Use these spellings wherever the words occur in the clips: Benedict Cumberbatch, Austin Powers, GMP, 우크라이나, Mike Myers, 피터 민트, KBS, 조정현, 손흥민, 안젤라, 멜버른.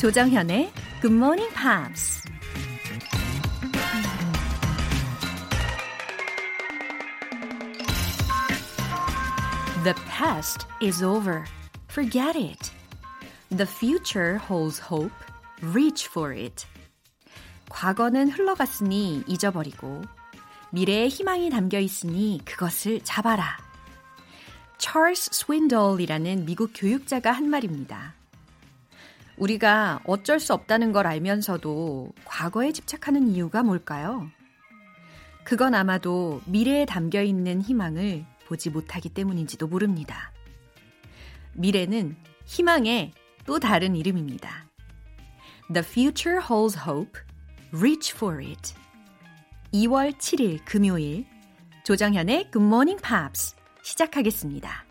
조정현의 Good Morning Pops. The past is over. Forget it. The future holds hope. Reach for it. 과거는 흘러갔으니 잊어버리고 미래에 희망이 담겨 있으니 그것을 잡아라. 찰스 스윈돌이라는 미국 교육자가 한 말입니다. 우리가 어쩔 수 없다는 걸 알면서도 과거에 집착하는 이유가 뭘까요? 그건 아마도 미래에 담겨 있는 희망을 보지 못하기 때문인지도 모릅니다. 미래는 희망의 또 다른 이름입니다. The future holds hope. Reach for it. 2월 7일 금요일 조정현의 Good Morning Pops 시작하겠습니다.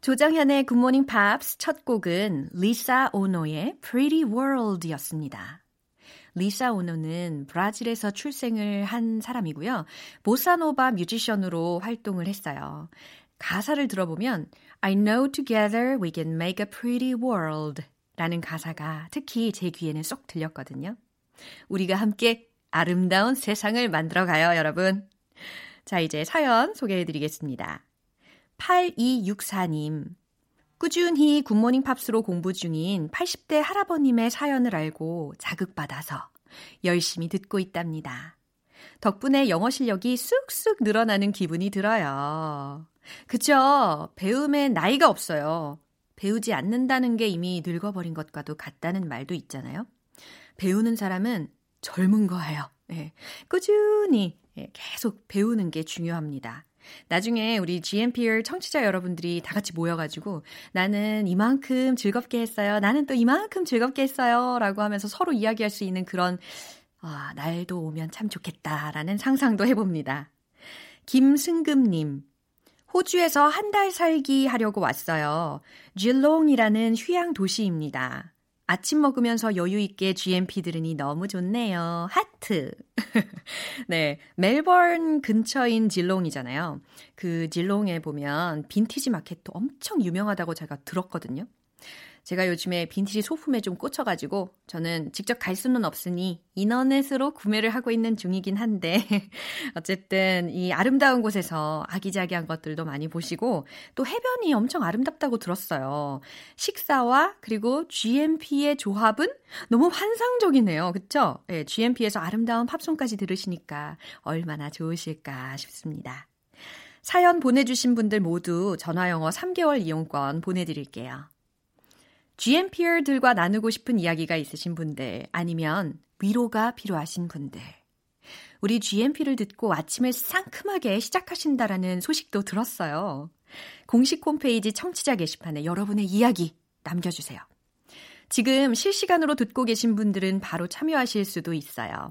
조정현의 Good Morning Pops 첫 곡은 리사 오노의 Pretty World였습니다. 리사 오노는 브라질에서 출생을 한 사람이고요. 보사노바 뮤지션으로 활동을 했어요. 가사를 들어보면 I know together we can make a pretty world 라는 가사가 특히 제 귀에는 쏙 들렸거든요. 우리가 함께 아름다운 세상을 만들어가요, 여러분. 자, 이제 사연 소개해드리겠습니다. 8264님, 꾸준히 굿모닝 팝스로 공부 중인 80대 할아버님의 사연을 알고 자극받아서 열심히 듣고 있답니다. 덕분에 영어 실력이 쑥쑥 늘어나는 기분이 들어요. 그쵸? 배움에 나이가 없어요. 배우지 않는다는 게 이미 늙어버린 것과도 같다는 말도 있잖아요. 배우는 사람은 젊은 거예요. 예, 꾸준히 계속 배우는 게 중요합니다. 나중에 우리 GMPR 청취자 여러분들이 다 같이 모여가지고 나는 이만큼 즐겁게 했어요. 나는 또 이만큼 즐겁게 했어요. 라고 하면서 서로 이야기할 수 있는 그런 아, 날도 오면 참 좋겠다라는 상상도 해봅니다. 김승금님. 호주에서 한 달 살기 하려고 왔어요. 질롱이라는 휴양 도시입니다. 아침 먹으면서 여유 있게 GMP 들으니 너무 좋네요. 하트. 네, 멜버른 근처인 질롱이잖아요. 그 질롱에 보면 빈티지 마켓도 엄청 유명하다고 제가 들었거든요. 제가 요즘에 빈티지 소품에 좀 꽂혀가지고 저는 직접 갈 수는 없으니 인터넷으로 구매를 하고 있는 중이긴 한데 어쨌든 이 아름다운 곳에서 아기자기한 것들도 많이 보시고 또 해변이 엄청 아름답다고 들었어요. 식사와 그리고 GMP의 조합은 너무 환상적이네요. 그렇죠? 네, GMP에서 아름다운 팝송까지 들으시니까 얼마나 좋으실까 싶습니다. 사연 보내주신 분들 모두 전화영어 3개월 이용권 보내드릴게요. GMPR들과 나누고 싶은 이야기가 있으신 분들 아니면 위로가 필요하신 분들 우리 GMP를 듣고 아침을 상큼하게 시작하신다라는 소식도 들었어요. 공식 홈페이지 청취자 게시판에 여러분의 이야기 남겨주세요. 지금 실시간으로 듣고 계신 분들은 바로 참여하실 수도 있어요.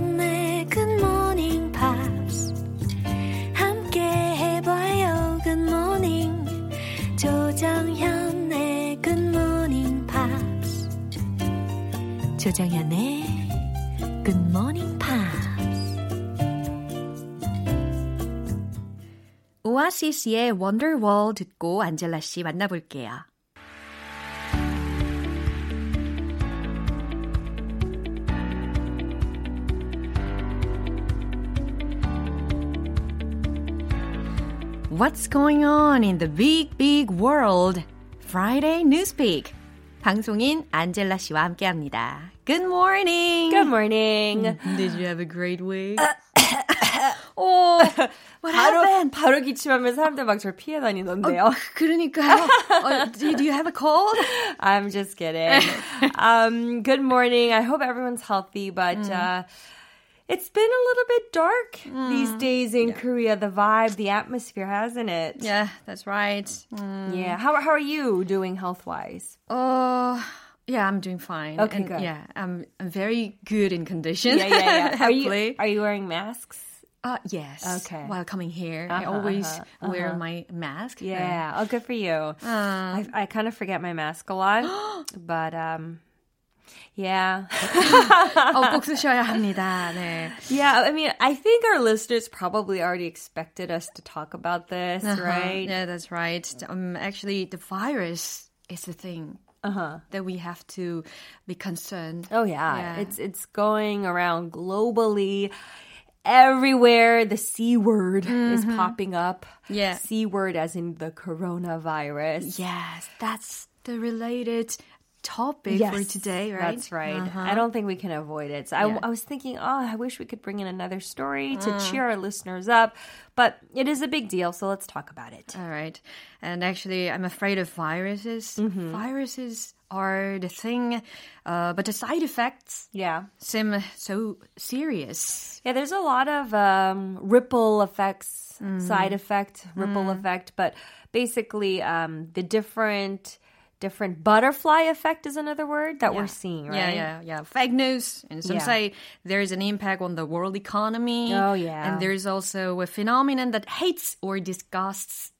굿모닝 팝 조정현의 Good Morning Pops. 오아시스의 Wonderwall 듣고 안젤라 씨 만나볼게요. What's going on in the big, big world? Friday Newspeak. 방송인 안젤라 씨와 함께합니다. Good morning. Good morning. Did you have a great week? 오, what happened? 바로 기침하면 사람들 막 절 피해 다니던데요. 그러니까요. Did you have a cold? I'm just kidding. Good morning. I hope everyone's healthy, but. It's been a little bit dark these days in Korea. The vibe, the atmosphere, hasn't it? Yeah, that's right. Yeah. How are you doing health-wise? Yeah, I'm doing fine. Okay, and, good. Yeah, I'm very good in condition. Yeah. Are you wearing masks? Yes. Okay. While coming here, I always wear my mask. Yeah. Oh, good for you. I kind of forget my mask a lot, but yeah. 꼭 쓰셔야 합니다. 네. Yeah, I mean, I think our listeners probably already expected us to talk about this, right? Yeah, that's right. Actually, the virus is the thing. That we have to be concerned. Oh yeah. It's going around globally. Everywhere the C word is popping up. Yeah. C word as in the coronavirus. Yes, that's the related topic for today, right? That's right. I don't think we can avoid it. So I was thinking, I wish we could bring in another story to cheer our listeners up. But it is a big deal, so let's talk about it. All right. And actually, I'm afraid of viruses. Mm-hmm. Viruses are the thing, but the side effects seem so serious. Yeah, there's a lot of ripple effects, side effect, ripple effect, but basically the different butterfly effect is another word that we're seeing, right? Yeah. Fake news. And some say there is an impact on the world economy. Oh, yeah. And there's also a phenomenon that hates or disgusts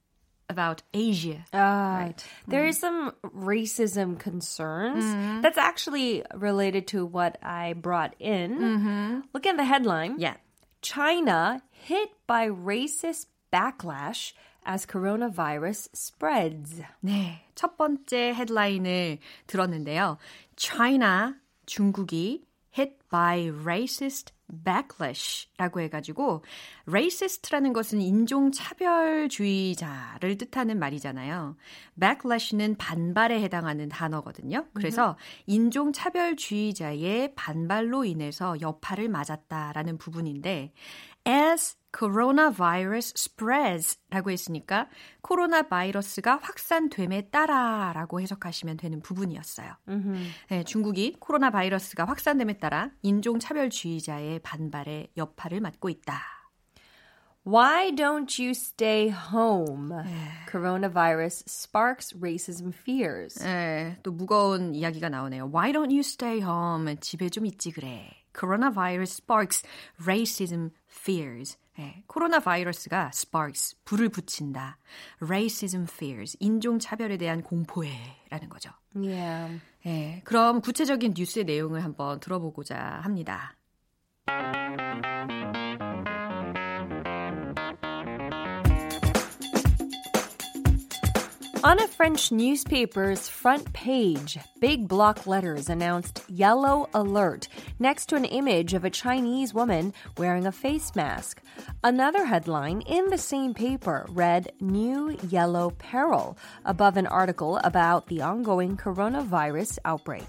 about Asia. Right. There is some racism concerns that's actually related to what I brought in. Look at the headline. Yeah. China hit by racist backlash as coronavirus spreads. 네. 첫 번째 헤드라인을 들었는데요. China, 중국이 hit by racist backlash라고 해가지고 racist라는 것은 인종차별주의자를 뜻하는 말이잖아요. backlash는 반발에 해당하는 단어거든요. 그래서 인종차별주의자의 반발로 인해서 여파를 맞았다라는 부분인데 as coronavirus spreads라고 했으니까 코로나 바이러스가 확산됨에 따라라고 해석하시면 되는 부분이었어요. 네, 중국이 코로나 바이러스가 확산됨에 따라 인종차별주의자의 반발에 여파를 맞고 있다. Why don't you stay home? Coronavirus sparks racism fears. 네, 또 무거운 이야기가 나오네요. Why don't you stay home? 집에 좀 있지 그래. Coronavirus sparks racism fears. 네, 코로나 바이러스가 sparks, 불을 붙인다. racism fears, 인종차별에 대한 공포에라는 거죠. Yeah. 네, 그럼 구체적인 뉴스의 내용을 한번 들어보고자 합니다. On a French newspaper's front page, big block letters announced yellow alert next to an image of a Chinese woman wearing a face mask. Another headline in the same paper read New Yellow Peril above an article about the ongoing coronavirus outbreak.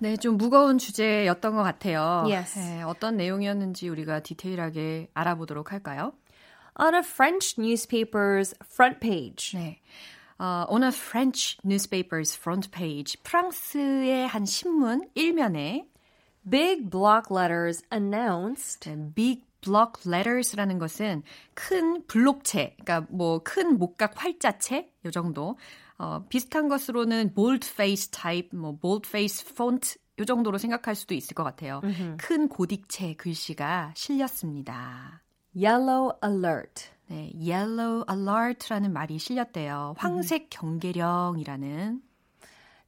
네, 좀 무거운 주제였던 것 같아요. Yes. 네, 어떤 내용이었는지 우리가 디테일하게 알아보도록 할까요? On a French newspaper's front page. 네. On a French newspaper's front page. 프랑스의 한 신문 1면에 Big block letters announced. Big block letters라는 것은 큰 블록체, 그러니까 뭐 큰 목각 활자체 요 정도. 비슷한 것으로는 bold face type, 뭐 bold face font 요 정도로 생각할 수도 있을 것 같아요. 큰 고딕체 글씨가 실렸습니다. Yellow alert. 네, yellow alert라는 말이 실렸대요. 황색 경계령이라는.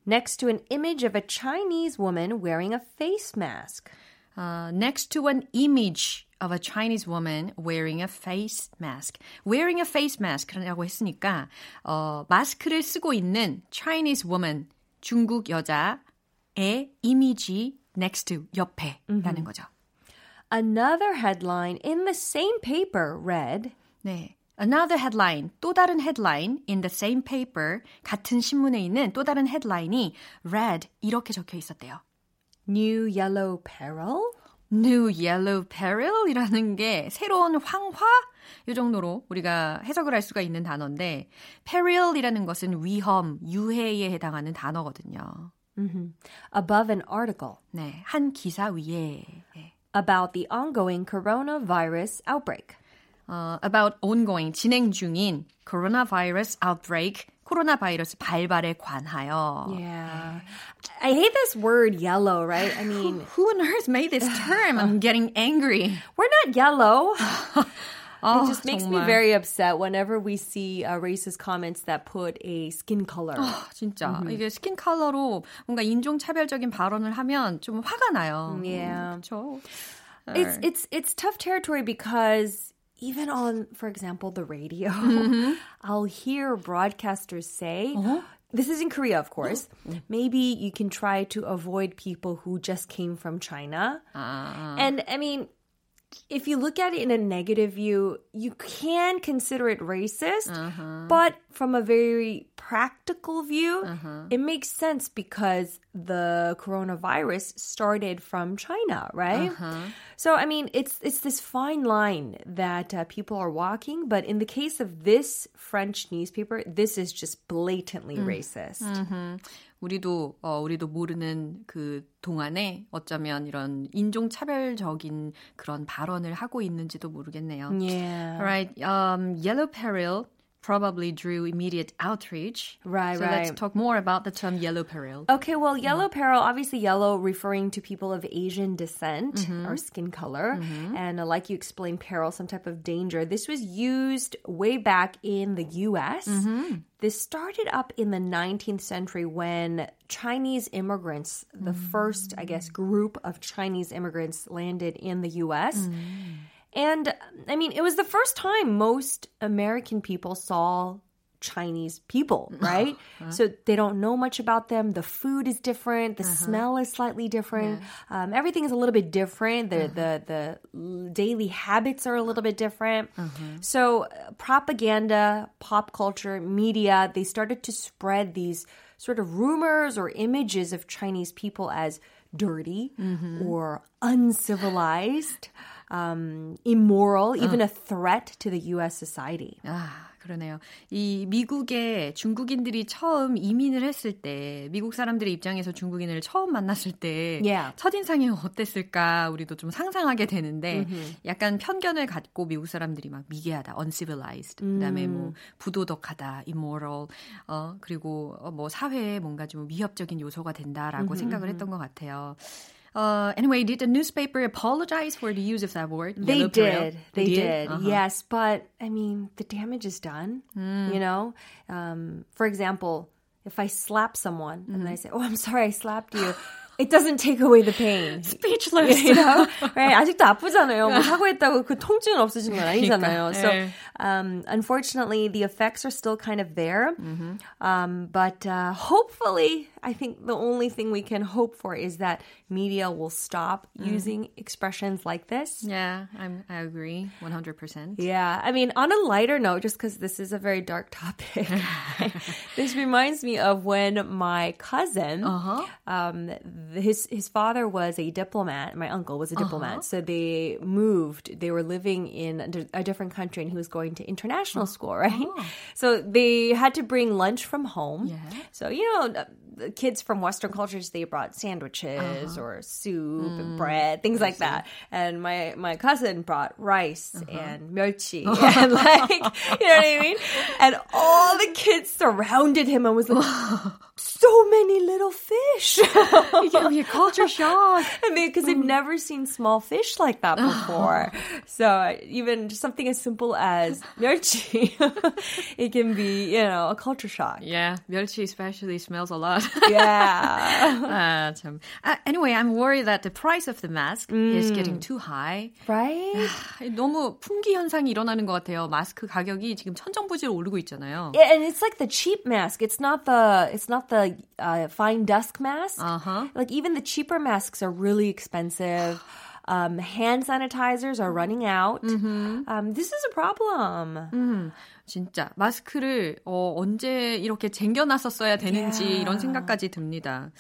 Next to an image of a Chinese woman wearing a face mask. Next to an image of a Chinese woman wearing a face mask. Wearing a face mask라고 했으니까 마스크를 쓰고 있는 Chinese woman, 중국 여자의 이미지 next to, 옆에라는 거죠. Another headline in the same paper read 네, another headline, 또 다른 headline in the same paper, 같은 신문에 있는 또 다른 headline이 read 이렇게 적혀 있었대요. New Yellow Peril? New Yellow Peril이라는 게 새로운 황화? 이 정도로 우리가 해석을 할 수가 있는 단어인데 Peril이라는 것은 위험, 유해에 해당하는 단어거든요. Above an article. 네, 한 기사 위에. About the ongoing coronavirus outbreak. about ongoing, 진행 중인 coronavirus outbreak, 코로나 바이러스 발발에 관하여. Yeah. I hate this word yellow, right? I mean, who on earth made this term? I'm getting angry. We're not yellow. It just makes me very upset whenever we see racist comments that put a skin color. 진짜 이게 스킨 컬러로 뭔가 인종차별적인 발언을 하면 좀 화가 나요. Yeah. 그렇죠. It's tough territory because even on, for example, the radio, I'll hear broadcasters say, this is in Korea, of course, maybe you can try to avoid people who just came from China. And I mean, if you look at it in a negative view, you can consider it racist, but from a very practical view, it makes sense because the coronavirus started from China, right? So, I mean, it's this fine line that people are walking, but in the case of this French newspaper, this is just blatantly racist. 우리도 우리도 모르는 그 동안에 어쩌면 이런 인종차별적인 그런 발언을 하고 있는지도 모르겠네요. Yeah. Alright, yellow peril probably drew immediate outrage. Right, so let's talk more about the term yellow peril. Okay, well, yellow peril, obviously yellow referring to people of Asian descent or skin color. And like you explained, peril, some type of danger. This was used way back in the U.S. This started up in the 19th century when Chinese immigrants, the first, I guess, group of Chinese immigrants landed in the U.S., And, I mean, it was the first time most American people saw Chinese people, right? So they don't know much about them. The food is different. The smell is slightly different. Everything is a little bit different. The daily habits are a little bit different. So propaganda, pop culture, media, they started to spread these sort of rumors or images of Chinese people as dirty or uncivilized. Immoral, even a threat to the U.S. society. 아, 그러네요. 이 미국에 중국인들이 처음 이민을 했을 때, 미국 사람들의 입장에서 중국인을 처음 만났을 때, 첫인상이 어땠을까 우리도 좀 상상하게 되는데, 약간 편견을 갖고 미국 사람들이 막 미개하다, uncivilized, 그다음에 뭐 부도덕하다, immoral, 그리고 뭐 사회에 뭔가 좀 위협적인 요소가 된다라고 생각을 했던 것 같아요. Anyway, did the newspaper apologize for the use of that word? They did. They did. Yes, but I mean, the damage is done. You know, for example, if I slap someone and I say, "Oh, I'm sorry, I slapped you," it doesn't take away the pain. Speechless, you know. Right? 아직도 아프잖아요. 뭐 사과했다고 그 통증은 없어진 건 아니잖아요. 그러니까, so, unfortunately, the effects are still kind of there. But hopefully, I think the only thing we can hope for is that media will stop using expressions like this. Yeah, I agree 100%. Yeah, I mean, on a lighter note, just because this is a very dark topic, this reminds me of when my cousin, his father was a diplomat, my uncle was a diplomat, so they moved, they were living in a different country and he was going to international school, right? So they had to bring lunch from home. So, you know, kids from Western cultures, they brought sandwiches or soup and bread, things like that. And my cousin brought rice and 멸치 and like, you know what I mean? And all the kids surrounded him and was like, so many little fish. Your culture shock. I mean, because they've never seen small fish like that before. So even something as simple as 멸치, it can be, you know, a culture shock. Yeah, 멸치 especially smells a lot. Yeah. Anyway, I'm worried that the price of the mask is getting too high. Right? 너무 품귀 현상이 일어나는 것 같아요. 마스크 가격이 지금 천정부지로 오르고 있잖아요. Yeah, and it's like the cheap mask. It's not the fine dust mask. Like even the cheaper masks are really expensive. Hand sanitizers are running out. This is a problem. 진짜 마스크를 언제 이렇게 쟁여놨었어야 되는지 yeah. 이런 생각까지 듭니다.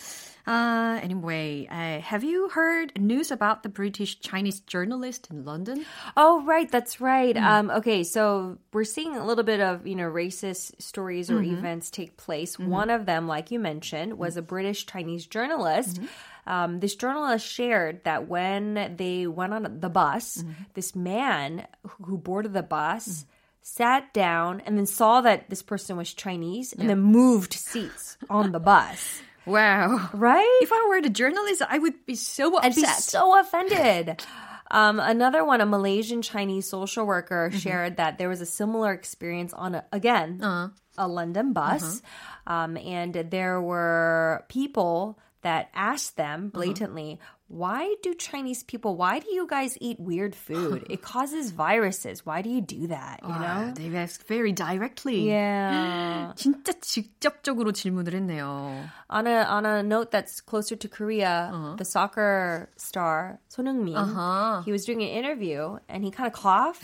Anyway, have you heard news about the British Chinese journalist in London? Oh, right, that's right. Mm-hmm. Okay, so we're seeing a little bit of, you know, racist stories or mm-hmm. events take place. Mm-hmm. One of them, like you mentioned, was a British Chinese journalist. Mm-hmm. This journalist shared that when they went on the bus, mm-hmm. this man who boarded the bus mm-hmm. sat down and then saw that this person was Chinese yeah. and then moved seats on the bus. Wow. Right? If I were a journalist, I would be so upset. I'd be so offended. Another one, a Malaysian Chinese social worker mm-hmm. shared that there was a similar experience on, a London bus. Uh-huh. And there were people that asked them blatantly, uh-huh. Why do you guys eat weird food? It causes viruses. Why do you do that? You know? They asked very directly. Yeah. 진짜 직접적으로 질문을 했네요. On a note that's closer to Korea, uh-huh. the soccer star 손흥민, uh-huh. he was doing an interview and he kind of coughed.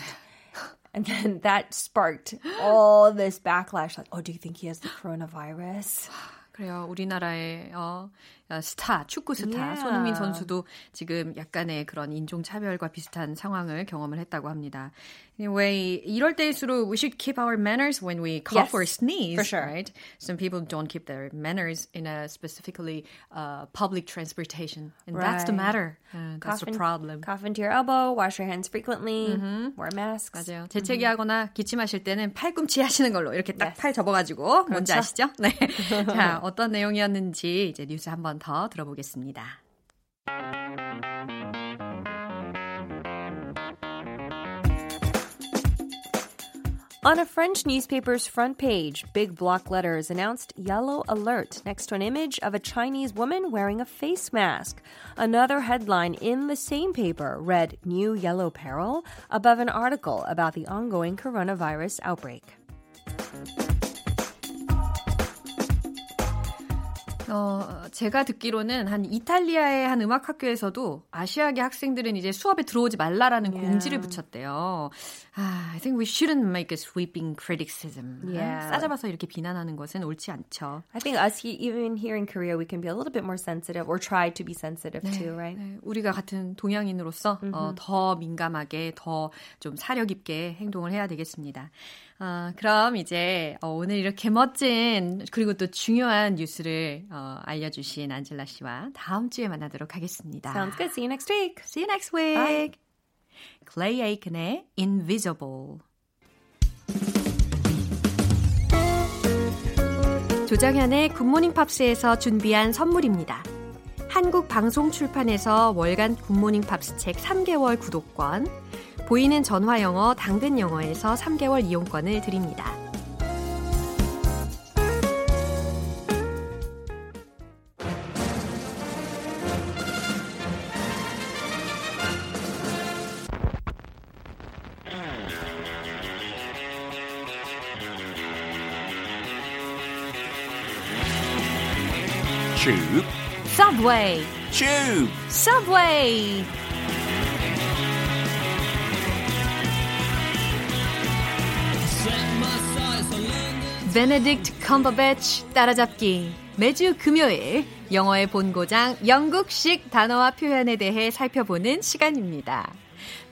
And then that sparked all this backlash. Like, do you think he has the coronavirus? 그래요. 우리나라의 축구 스타 yeah. 손흥민 선수도 지금 약간의 그런 인종차별과 비슷한 상황을 경험을 했다고 합니다. Anyway, 이럴 때일수록 we should keep our manners when we cough yes, or sneeze. For sure. Right? Some people don't keep their manners in a specifically public transportation. And right. that's the matter. That's the problem. Cough into your elbow, wash your hands frequently, mm-hmm. wear masks. 맞아요. 재채기하거나 기침하실 때는 팔꿈치 하시는 걸로 이렇게 딱 팔 yes. 접어가지고 그렇죠? 뭔지 아시죠? 네. 자, 어떤 내용이었는지 이제 뉴스 한번 더 들어보겠습니다. On a French newspaper's front page, big block letters announced yellow alert next to an image of a Chinese woman wearing a face mask. Another headline in the same paper read New Yellow Peril above an article about the ongoing coronavirus outbreak. 제가 듣기로는 한 이탈리아의 한 음악학교에서도 아시아계 학생들은 이제 수업에 들어오지 말라라는 yeah. 공지를 붙였대요. I think we shouldn't make a sweeping criticism. Yeah. 싸잡아서 이렇게 비난하는 것은 옳지 않죠. I think us, even here in Korea, we can be a little bit more sensitive or try to be sensitive 네, too, right? 네. 우리가 같은 동양인으로서 mm-hmm. 더 민감하게, 더 좀 사려 깊게 행동을 해야 되겠습니다. 그럼 이제 오늘 이렇게 멋진 그리고 또 중요한 뉴스를 알려주신 안젤라 씨와 다음 주에 만나도록 하겠습니다. Sounds good. See you next week. See you next week. Bye. Clay Aiken의 Invisible. 조정현의 굿모닝 팝스에서 준비한 선물입니다. 한국 방송 출판에서 월간 굿모닝 팝스 책 3개월 구독권, 보이는 전화영어 당근영어에서 3개월 이용권을 드립니다. Tube. Subway. Tube. Subway. Benedict Cumberbatch 따라잡기. 매주 금요일 영어의 본고장 영국식 단어와 표현에 대해 살펴보는 시간입니다.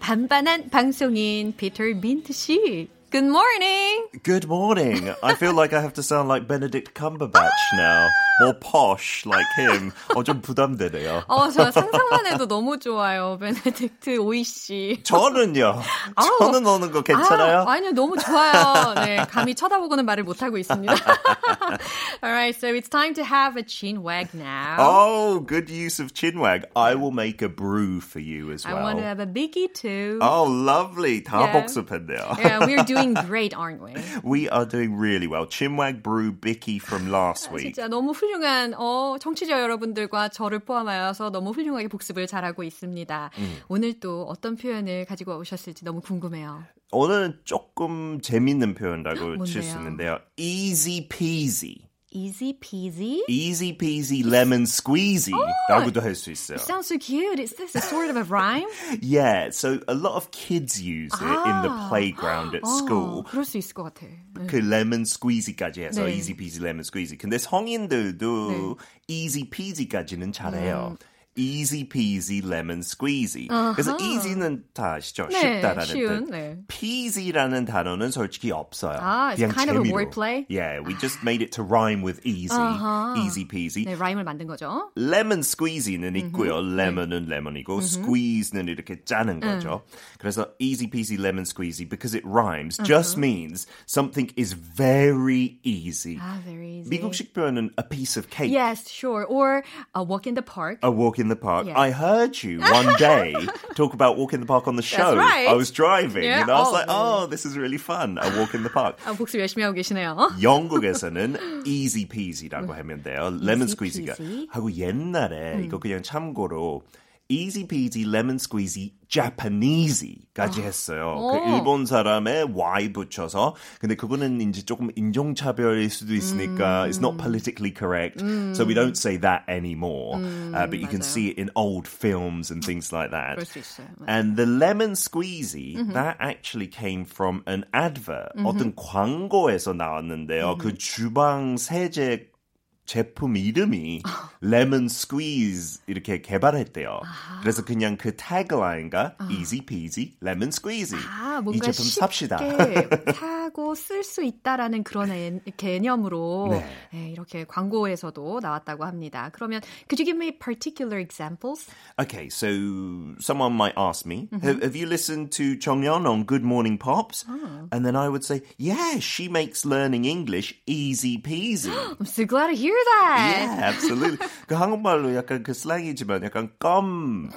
반반한 방송인 피터 민트 씨. Good morning. Good morning. I feel like I have to sound like Benedict Cumberbatch now. More posh like him. 좀 부담되네요. 저 상상만 해도 너무 좋아요. Benedict 오이 씨. 저는요. 저는 오는 거 괜찮아요? 아니요. 너무 좋아요. 네, 감히 쳐다보고는 말을 못 하고 있습니다. All right, so it's time to have a chinwag now. Oh, good use of chinwag. I will make a brew for you as well. I want to have a biggie too. Oh, lovely. 다 yeah. 복습했네요. Yeah, we're doing great, aren't we? We are doing really well. Chinwag brew Bicky from last week. 진짜 너무 훌륭한 청취자 여러분들과 저를 포함하여서 너무 훌륭하게 복습을 잘하고 있습니다. 오늘 또 어떤 표현을 가지고 오셨을지 너무 궁금해요. 오늘은 조금 재밌는 표현이라고 칠 수 있는데요. Easy peasy. Easy peasy? Easy peasy lemon squeezy 라고도 할 수 있어요. It sounds so cute. Is this a sort of a rhyme? Yeah, so a lot of kids use it in the playground at school. 그럴 수 있을 것 같아. 그 lemon squeezy까지 해서 네. easy peasy lemon squeezy. 근데 성인들도 네. easy peasy까지는 잘해요. Easy peasy lemon squeezy. Uh-huh. 그래서 easy는 다 아시죠? 네, 쉽다라는 쉬운, 뜻. 네. peasy라는 단어는 솔직히 없어요. Ah, it's kind 재미로. Of a wordplay? Yeah, we just made it to rhyme with easy. Uh-huh. Easy peasy. 네, rhyme을 만든 거죠. Lemon squeezy는 있고요. Lemon은 lemon이고 squeeze는 이렇게 짜는 거죠. 그래서 easy peasy lemon squeezy because it rhymes just means something is very easy. Ah, very easy. 미국식 표현은 a piece of cake. Yes, sure. Or a walk in the park. A walk in the park. Yeah. I heard you one day talk about walk in the park on the show. That's right. I was driving yeah. and I was like, oh, this is really fun. I walk in the park. 아, 복습 열심히 하고 계시네요. 영국에서는 easy peasy라고 하면 돼요. lemon squeezy가. 하고 옛날에 이거 그냥 참고로 easy peasy lemon squeezy Japanese까지 했어요. 그 일본 사람의 Y 붙여서 근데 그거는 이제 조금 인종차별일 수도 있으니까 it's not politically correct. So we don't say that anymore. But you 맞아요. Can see it in old films and things like that. 그럴 수 있어요. And the lemon squeezy that actually came from an advert. 어떤 광고에서 나왔는데요. 그 주방 세제 제품 이름이 lemon squeeze 이렇게 개발했대요. 아. 그래서 그냥 그 태그라인가 easy peasy lemon squeezy 아, 이 제품 삽시다. 사고 쓸 수 있다라는 그런 개념으로 네. 네, 이렇게 광고에서도 나왔다고 합니다. 그러면 could you give me particular examples? Okay, so someone might ask me, have you listened to Jeongyeon on Good Morning Pops? And then I would say, yeah, she makes learning English easy peasy. I'm so glad to hear that. Yeah, absolutely. 그 한국말로 약간 그 슬랭이지만 약간 껌.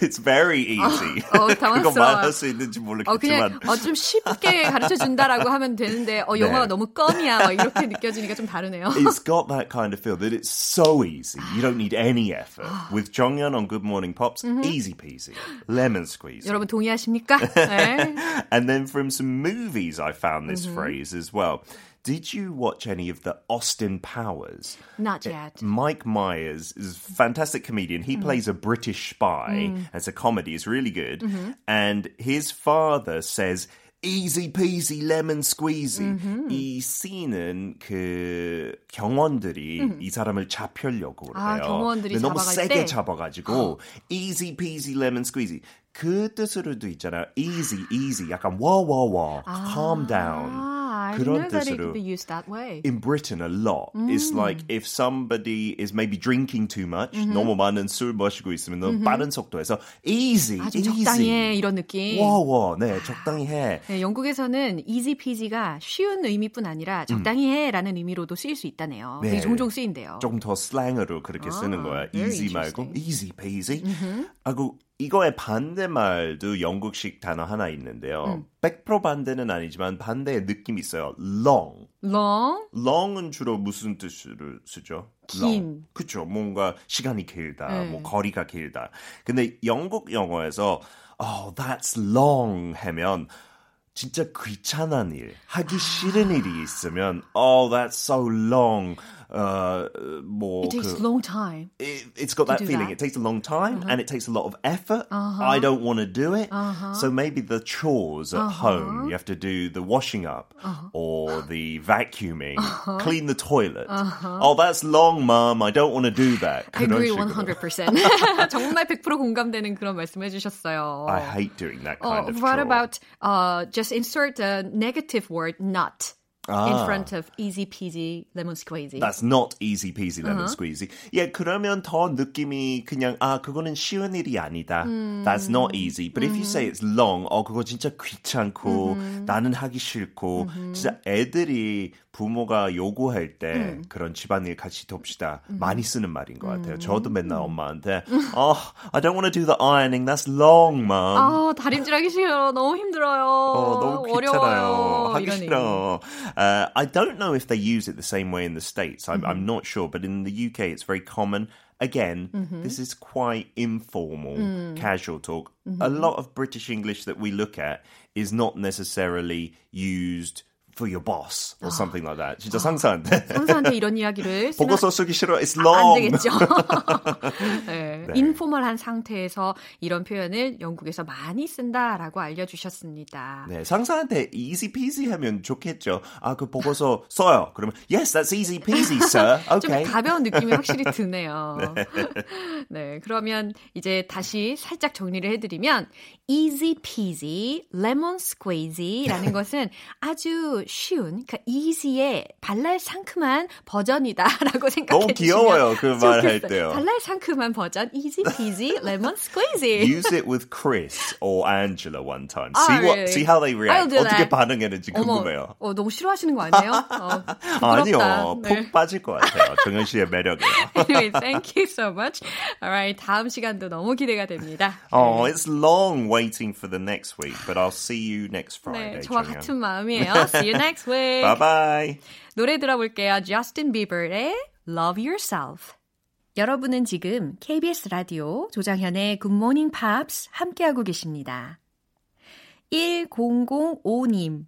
It's very easy. 당황스러워. 그거 말할 수 있는지 모르겠지만. 그냥 좀 쉽게 가르쳐준다라고 하면 되는데 네. 영어가 너무 껌이야. 이렇게 느껴지니까 좀 다르네요. It's got that kind of feel that it's so easy. You don't need any effort. With Jeongyeon on Good Morning Pops, easy peasy. Lemon squeezy. 여러분 동의하십니까? 네. And then from some movies I found this phrase as well. Did you watch any of the Austin Powers? Not yet. Mike Myers is a fantastic comedian. He plays a British spy. It's a comedy. It's really good. And his father says, easy peasy lemon squeezy. 이 씬은 그 경원들이 이 사람을 잡혀려고 그래요. 경원들이 너무 세게 잡아가지고 easy peasy lemon squeezy. 그 뜻으로도 있잖아요. Easy, easy. 약간 whoa, calm down. I didn't know that it could be used that way. In Britain, a lot. It's like if somebody is maybe drinking too much, 너무 많은 술 마시고 있으면 너무 빠른 속도에서 easy, easy. 적당히 해, 이런 느낌. 와, 네, 적당히 해. 네, 영국에서는 easy peasy가 쉬운 의미뿐 아니라 적당히 해라는 의미로도 쓰일 수 있다네요. 네, 종종 쓰인대요. 조금 더 슬랭으로 그렇게 쓰는 거야. easy 말고 easy peasy. 하고 이거의 반대말도 영국식 단어 하나 있는데요. 100% 반대는 아니지만 반대의 느낌이 있어요. long. long? long은 주로 무슨 뜻으로 쓰죠? 긴. 그렇죠. 뭔가 시간이 길다, 뭐 거리가 길다. 근데 영국 영어에서 oh, that's long 하면 진짜 귀찮은 일, 하기 싫은 일이 있으면 oh, that's so long. It takes a long time. It's got that feeling. It takes a long time and it takes a lot of effort. I don't want to do it. So maybe the chores at home, you have to do the washing up or the vacuuming, clean the toilet. Oh, that's long, Mom. I don't want to do that. I agree 100%. 정말 100% 공감되는 그런 말씀해 주셨어요. I hate doing that kind of chore. What about just insert a negative word, not? In front of easy peasy lemon squeezy. That's not easy peasy lemon squeezy. Yeah, 그러면 더 느낌이 그냥 그거는 쉬운 일이 아니다. That's not easy. But if you say it's long, 그거 진짜 귀찮고 나는 하기 싫고 진짜 애들이 부모가 요구할 때 그런 집안일 같이 돕시다. 많이 쓰는 말인 것 같아요. 저도 맨날 엄마한테 I don't want to do the ironing. That's long, Mom. 다림질하기 싫어. 너무 힘들어요. 너무 귀찮아요. 하기 싫어. I don't know if they use it the same way in the States. I'm not sure. But in the UK, it's very common. Again, this is quite informal, casual talk. A lot of British English that we look at is not necessarily used for your boss or something like that. 진짜 상사한테. 상사한테 이런 이야기를 보고서 쓰기 싫어. It's long. 안 되겠죠. 네. 네. 인포멀한 상태에서 이런 표현을 영국에서 많이 쓴다라고 알려주셨습니다. 네, 상사한테 easy peasy 하면 좋겠죠. 아, 그 보고서 써요. 그러면 yes, that's easy peasy, sir. Okay. 좀 가벼운 느낌이 확실히 드네요. 네. 네, 그러면 이제 다시 살짝 정리를 해드리면 easy peasy, lemon squeezy라는 것은 아주 쉬운, 그러니까 easy의 발랄 상큼한 버전이다라고 생각해 주시면 너무 귀여워요. 그 말할 때요. 발랄 상큼한 버전, easy peasy, lemon squeezy. Use it with Chris or Angela one time. See what, really? See how they react. 어떻게 반응했는지 궁금해요. 너무 싫어하시는 거 아니에요? 아니요, 네. 푹 빠질 것 같아요. 정현 씨의 매력에. Anyway, thank you so much. Alright, 다음 시간도 너무 기대가 됩니다. Oh, it's long waiting for the next week, but I'll see you next Friday. 네, 저와 같은 마음이에요. See you next week. Bye-bye. 노래 들어볼게요. Justin Bieber의 Love Yourself. 여러분은 지금 KBS 라디오 조장현의 Good Morning Pops 함께하고 계십니다. 1005님.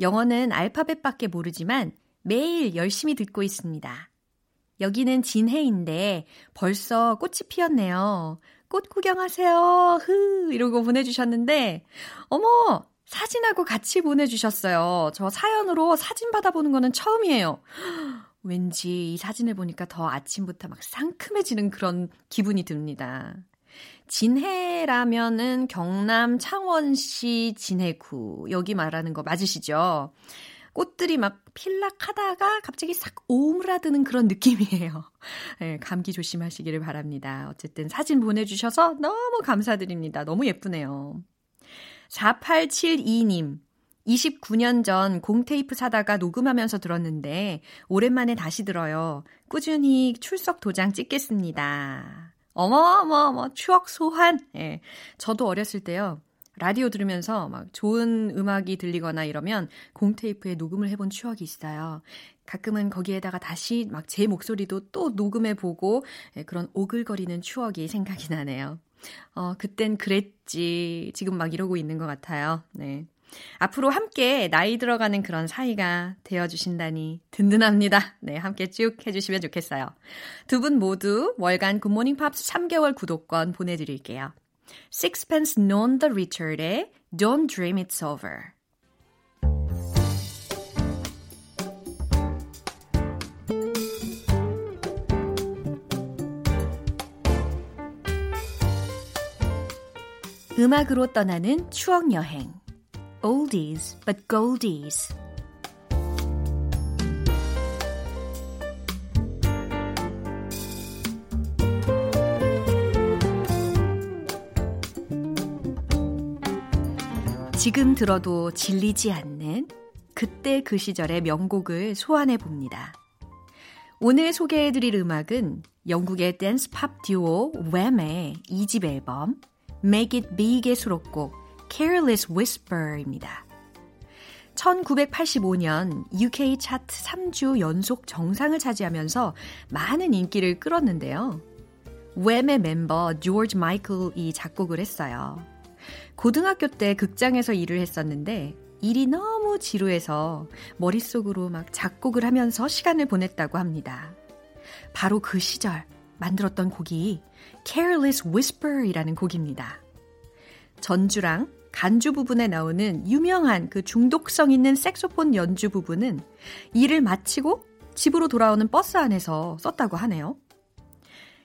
영어는 알파벳밖에 모르지만 매일 열심히 듣고 있습니다. 여기는 진해인데 벌써 꽃이 피었네요. 꽃 구경하세요. 흐 이러고 보내주셨는데 어머 사진하고 같이 보내주셨어요. 저 사연으로 사진 받아보는 거는 처음이에요. 왠지 이 사진을 보니까 더 아침부터 막 상큼해지는 그런 기분이 듭니다. 진해라면은 경남 창원시 진해구 여기 말하는 거 맞으시죠? 꽃들이 막 필락하다가 갑자기 싹 오므라드는 그런 느낌이에요. 네, 감기 조심하시기를 바랍니다. 어쨌든 사진 보내주셔서 너무 감사드립니다. 너무 예쁘네요. 4872님. 29년 전 공테이프 사다가 녹음하면서 들었는데 오랜만에 다시 들어요. 꾸준히 출석 도장 찍겠습니다. 어머 추억 소환. 네, 저도 어렸을 때요. 라디오 들으면서 막 좋은 음악이 들리거나 이러면 공테이프에 녹음을 해본 추억이 있어요. 가끔은 거기에다가 다시 막 제 목소리도 또 녹음해보고 그런 오글거리는 추억이 생각이 나네요. 그땐 그랬지. 지금 막 이러고 있는 것 같아요. 네. 앞으로 함께 나이 들어가는 그런 사이가 되어주신다니 든든합니다. 네, 함께 쭉 해주시면 좋겠어요. 두 분 모두 월간 굿모닝 팝스 3개월 구독권 보내드릴게요. Sixpence None the Richer의 Don't Dream It's Over. 음악으로 떠나는 추억여행 Oldies but Goldies. 지금 들어도 질리지 않는 그때 그 시절의 명곡을 소환해 봅니다. 오늘 소개해드릴 음악은 영국의 댄스 팝 듀오 웸의 2집 앨범 Make It Big의 수록곡 Careless Whisper입니다. 1985년 UK 차트 3주 연속 정상을 차지하면서 많은 인기를 끌었는데요. 웸의 멤버 조지 마이클이 작곡을 했어요. 고등학교 때 극장에서 일을 했었는데 일이 너무 지루해서 머릿속으로 막 작곡을 하면서 시간을 보냈다고 합니다. 바로 그 시절 만들었던 곡이 Careless Whisper이라는 곡입니다. 전주랑 간주 부분에 나오는 유명한 그 중독성 있는 색소폰 연주 부분은 일을 마치고 집으로 돌아오는 버스 안에서 썼다고 하네요.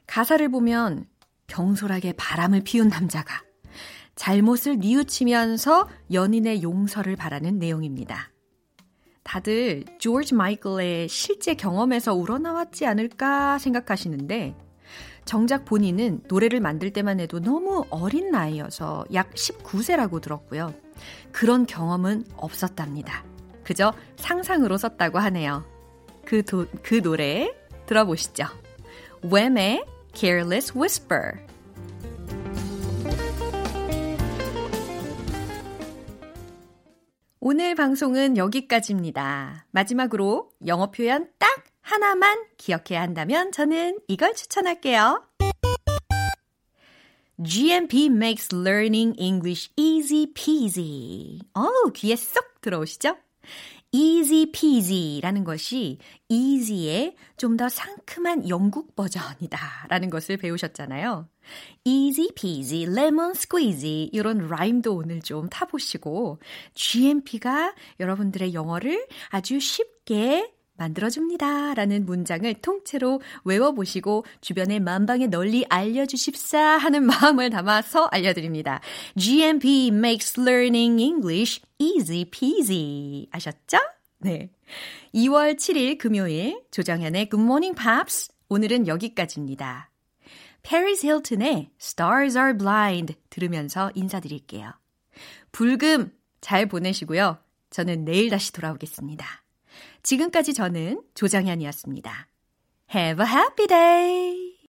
가사를 보면 경솔하게 바람을 피운 남자가 잘못을 뉘우치면서 연인의 용서를 바라는 내용입니다. 다들 조지 마이클의 실제 경험에서 우러나왔지 않을까 생각하시는데 정작 본인은 노래를 만들 때만 해도 너무 어린 나이여서 약 19세라고 들었고요. 그런 경험은 없었답니다. 그저 상상으로 썼다고 하네요. 그 노래 들어보시죠. 웸의 Careless Whisper. 오늘 방송은 여기까지입니다. 마지막으로 영어 표현 딱 하나만 기억해야 한다면 저는 이걸 추천할게요. GMP makes learning English easy peasy. 귀에 쏙 들어오시죠? easy peasy라는 것이 easy의 좀 더 상큼한 영국 버전이다라는 것을 배우셨잖아요. easy peasy, lemon squeezy 이런 라임도 오늘 좀 타보시고 GMP가 여러분들의 영어를 아주 쉽게 만들어줍니다 라는 문장을 통째로 외워보시고 주변에 만방에 널리 알려주십사 하는 마음을 담아서 알려드립니다. GMP makes learning English easy peasy. 아셨죠? 네. 2월 7일 금요일 조정현의 Good Morning Pops 오늘은 여기까지입니다. 페리스 힐튼의 Stars are Blind 들으면서 인사드릴게요. 불금 잘 보내시고요. 저는 내일 다시 돌아오겠습니다. 지금까지 저는 조정현이었습니다. Have a happy day!